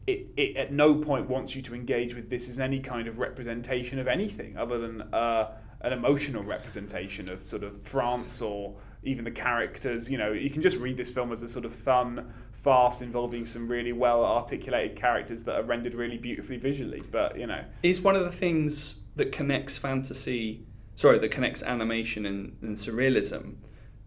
at no point wants you to engage with this as any kind of representation of anything other than an emotional representation of sort of France, or even the characters. You know, you can just read this film as a sort of fun farce involving some really well articulated characters that are rendered really beautifully visually. But, you know, is one of the things that connects animation and surrealism,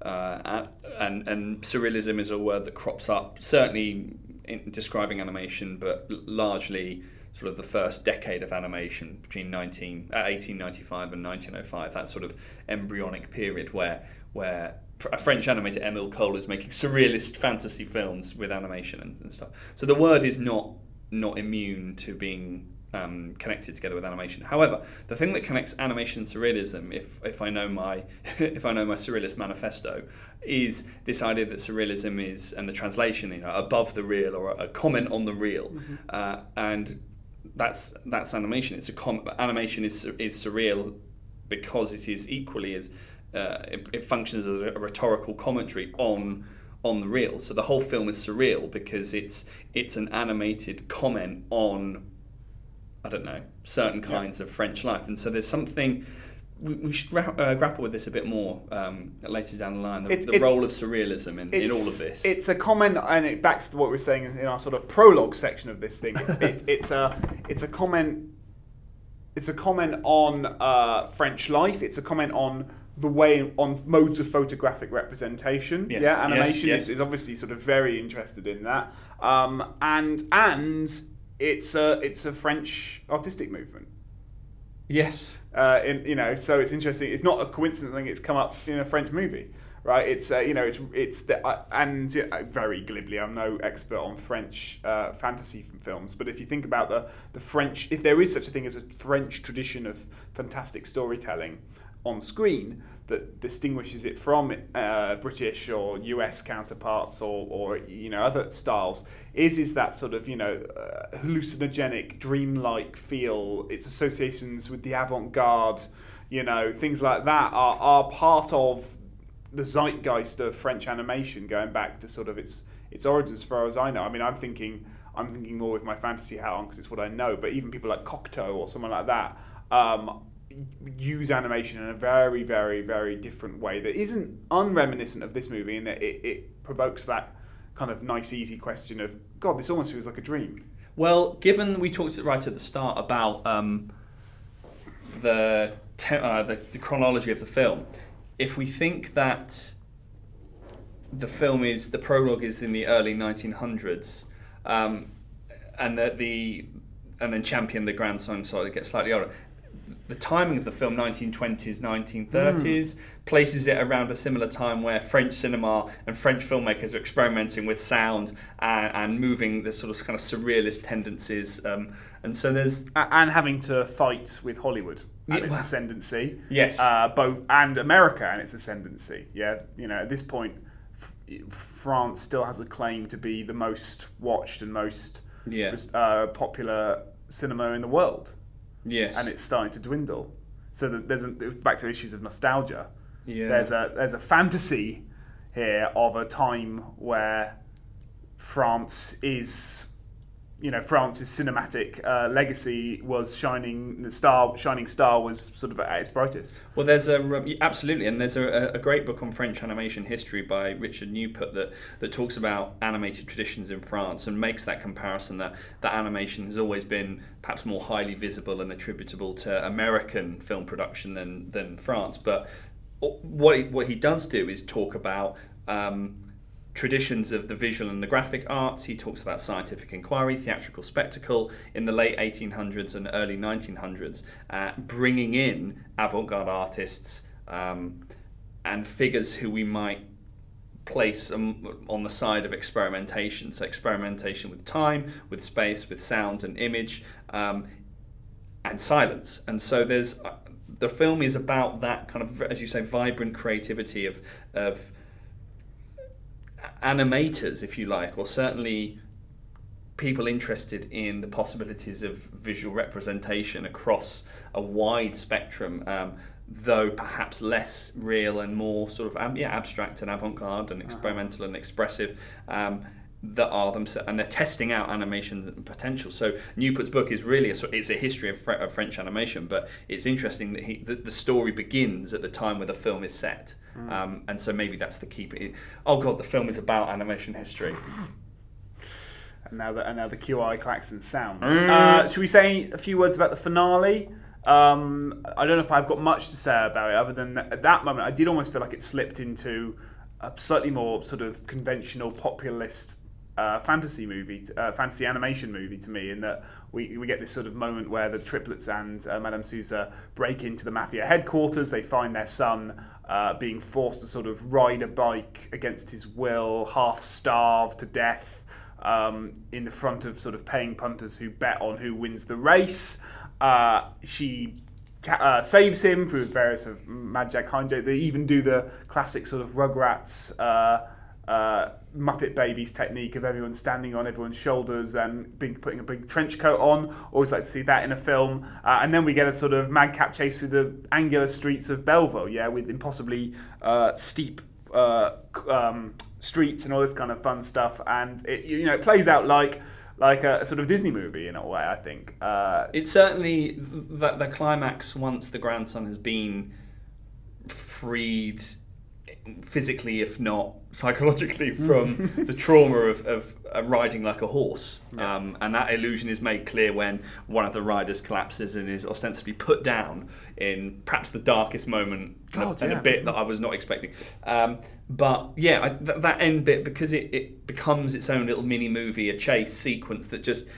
and surrealism is a word that crops up certainly in describing animation, but largely sort of the first decade of animation between 1895 and 1905, that sort of embryonic period where a French animator, Emile Cole, is making surrealist fantasy films with animation and stuff. So the word is not immune to being connected together with animation. However, the thing that connects animation and surrealism, if I know my surrealist manifesto, is this idea that surrealism is, and the translation, you know, above the real, or a comment on the real, and that's animation. It's animation is surreal because it is equally as... It functions as a rhetorical commentary on the real. So the whole film is surreal because it's an animated comment on, I don't know, certain kinds of French life. And so there's something... We should grapple with this a bit more later down the line, the role of surrealism in all of this. It's a comment, and it backs to what we were saying in our sort of prologue section of this thing. It's a comment on French life. It's a comment on the way, on modes of photographic representation. Yes, yeah, animation is obviously sort of very interested in that, and it's a French artistic movement. Yes, and you know, so it's interesting. It's not a coincidence thing. It's come up in a French movie, right? It's you know, it's the, and you know, very glibly, I'm no expert on French fantasy films, but if you think about the French, if there is such a thing as a French tradition of fantastic storytelling on screen that distinguishes it from British or US counterparts, or you know, other styles, is that sort of, you know, hallucinogenic, dreamlike feel. Its associations with the avant-garde, you know, things like that are part of the zeitgeist of French animation, going back to sort of its origins, as far as I know. I mean, I'm thinking I'm thinking more with my fantasy hat on because it's what I know, but even people like Cocteau or someone like that use animation in a very, very, very different way that isn't unreminiscent of this movie, in that it provokes that kind of nice, easy question of, God, this almost feels like a dream. Well, given we talked right at the start about the chronology of the film, if we think that the film is, the prologue is in the early 1900s, and that then Champion, the grandson, sort of gets slightly older. The timing of the film, 1920s, 1930s, places it around a similar time where French cinema and French filmmakers are experimenting with sound and moving the sort of kind of surrealist tendencies. And so there's... And having to fight with Hollywood and its ascendancy. Yes. Both, and America and its ascendancy. Yeah, you know, at this point, France still has a claim to be the most watched and most popular cinema in the world. Yes, and it's starting to dwindle. So that there's back to issues of nostalgia. Yeah, there's a fantasy here of a time where France's cinematic legacy was shining. The shining star was sort of at its brightest. Well, there's a great book on French animation history by Richard Neupert that talks about animated traditions in France and makes that comparison that animation has always been perhaps more highly visible and attributable to American film production than France. But what he does do is talk about traditions of the visual and the graphic arts. He talks about scientific inquiry, theatrical spectacle in the late 1800s and early 1900s, bringing in avant-garde artists and figures who we might place on the side of experimentation. So experimentation with time, with space, with sound and image, and silence. And so there's the film is about that kind of, as you say, vibrant creativity of animators, if you like, or certainly people interested in the possibilities of visual representation across a wide spectrum, though perhaps less real and more sort of abstract and avant-garde and experimental and expressive, that are themselves, and they're testing out animation potential. So Neupert's book is really it's a history of French animation, but it's interesting that the story begins at the time where the film is set. And so maybe that's the key. Oh God, the film is about animation history. and now the QI klaxon sounds. Should we say a few words about the finale? I don't know if I've got much to say about it other than that at that moment I did almost feel like it slipped into a slightly more sort of conventional populist fantasy animation movie to me, in that we get this sort of moment where the triplets and Madame Souza break into the mafia headquarters. They find their son being forced to sort of ride a bike against his will, half-starved to death, in the front of sort of paying punters who bet on who wins the race. She saves him through various of Mad Jack Hind. They even do the classic sort of Rugrats Muppet Babies technique of everyone standing on everyone's shoulders and putting a big trench coat on. Always like to see that in a film. And then we get a sort of madcap chase through the angular streets of Belleville, with impossibly steep streets and all this kind of fun stuff. And it plays out like a sort of Disney movie in a way, I think. It's certainly the climax once the grandson has been freed physically, if not psychologically, from the trauma of riding like a horse. Yeah. And that illusion is made clear when one of the riders collapses and is ostensibly put down in perhaps the darkest moment and a bit that I was not expecting. That end bit, because it becomes its own little mini movie, a chase sequence that just...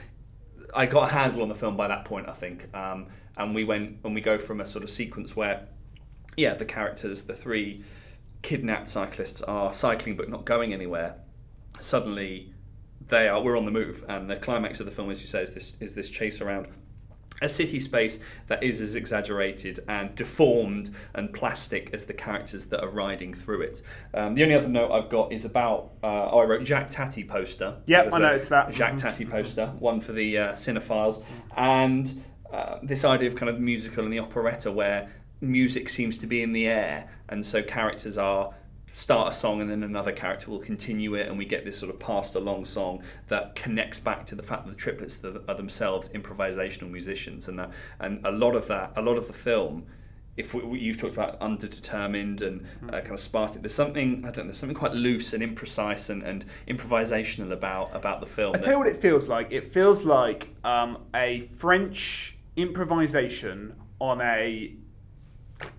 I got a handle on the film by that point, I think. And we go from a sort of sequence where, the characters, the three kidnapped cyclists, are cycling but not going anywhere. Suddenly, we're on the move, and the climax of the film, as you say, is this chase around a city space that is as exaggerated and deformed and plastic as the characters that are riding through it. The only other note I've got is about I wrote Jacques Tati poster. Yep, I noticed that Jacques Tati poster, one for the cinephiles, and this idea of kind of musical and the operetta where music seems to be in the air, and so characters are start a song and then another character will continue it, and we get this sort of passed along song that connects back to the fact that the triplets are themselves improvisational musicians. And that, and a lot of the film, if you've talked about underdetermined and kind of sparse, there's something, I don't know, there's something quite loose and imprecise and improvisational about the film. I tell you what it feels like. It feels like a French improvisation on a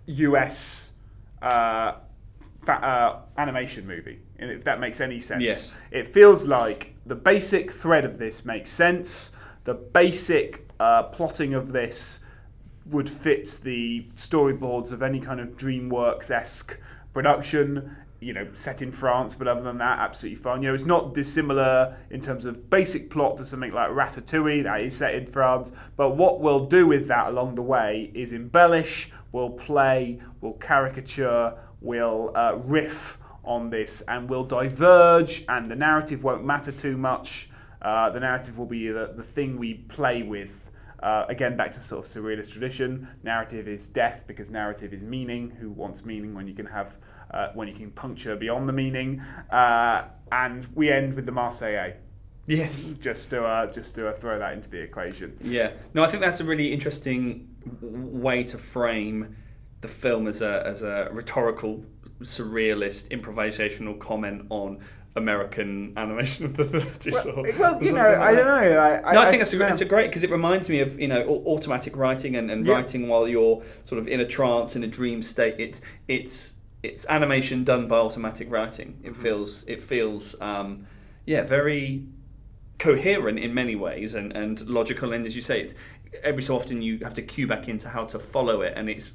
US animation movie, if that makes any sense. Yes. It feels like the basic thread of this makes sense. The basic plotting of this would fit the storyboards of any kind of DreamWorks-esque production, you know, set in France, but other than that, absolutely fine. You know, it's not dissimilar in terms of basic plot to something like Ratatouille, that is set in France, but what we'll do with that along the way is embellish, we'll play, we'll caricature, we'll riff on this, and we'll diverge, and the narrative won't matter too much. The narrative will be the thing we play with. Again, back to sort of surrealist tradition, narrative is death because narrative is meaning. Who wants meaning when you can have when you can puncture beyond the meaning? And we end with the Marseillaise. Yes, just to throw that into the equation. Yeah, no, I think that's a really interesting way to frame the film as a rhetorical, surrealist, improvisational comment on American animation of the 30s. Well, you know, I don't know. I think it's a great, because it reminds me of, you know, automatic writing and writing while you're sort of in a trance, in a dream state. It's animation done by automatic writing. It feels very coherent in many ways and logical. And as you say, it's every so often you have to cue back into how to follow it, and it's.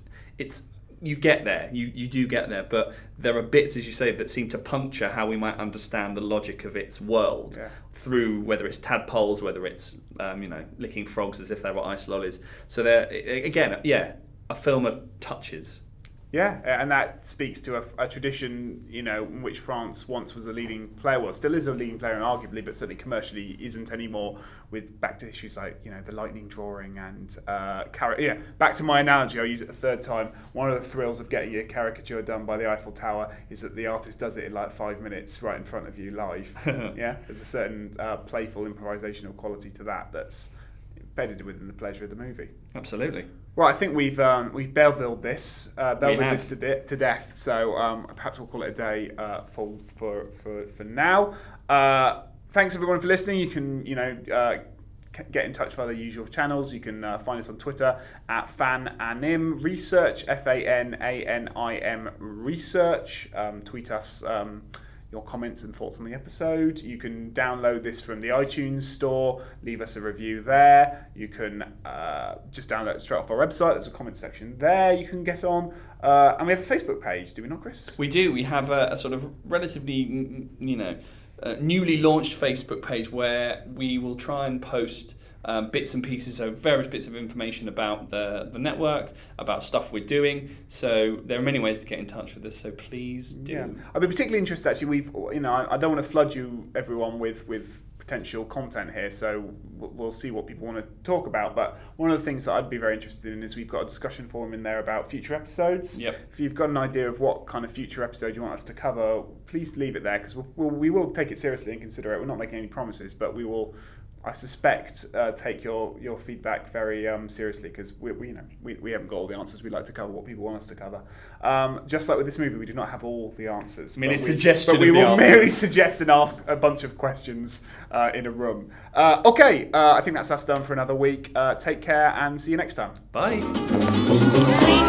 You get there, you do get there, but there are bits, as you say, that seem to puncture how we might understand the logic of its world through whether it's tadpoles, whether it's licking frogs as if they were ice lollies. So there, again, a film of touches. Yeah, and that speaks to a tradition, you know, in which France once was a leading player, well, still is a leading player, and arguably, but certainly commercially isn't anymore. With back to issues like, you know, the lightning drawing and back to my analogy, I'll use it a third time. One of the thrills of getting your caricature done by the Eiffel Tower is that the artist does it in like 5 minutes, right in front of you, live. Yeah, there's a certain playful, improvisational quality to that that's embedded within the pleasure of the movie. Absolutely. Well, I think we've Bellevilled this to death. So perhaps we'll call it a day for now. Thanks everyone for listening. You can get in touch via the usual channels. You can find us on Twitter at FanAnim Research, FANANIM Research. Tweet us your comments and thoughts on the episode. You can download this from the iTunes store, leave us a review there. You can just download it straight off our website. There's a comment section there you can get on. And we have a Facebook page, do we not, Chris? We do. We have a sort of relatively, newly launched Facebook page where we will try and post bits and pieces, so various bits of information about the network, about stuff we're doing. So there are many ways to get in touch with us, so please do. Yeah. I'd be particularly interested, actually, I don't want to flood you, everyone, with potential content here, so we'll see what people want to talk about, but one of the things that I'd be very interested in is we've got a discussion forum in there about future episodes. Yep. If you've got an idea of what kind of future episode you want us to cover, please leave it there, because we will take it seriously and consider it. We're not making any promises, but we will, I suspect, take your feedback very seriously, because we haven't got all the answers. We like to cover what people want us to cover. Just like with this movie, we do not have all the answers. I mean, it's suggestion. But we will merely suggest and ask a bunch of questions in a room. Okay, I think that's us done for another week. Take care and see you next time. Bye.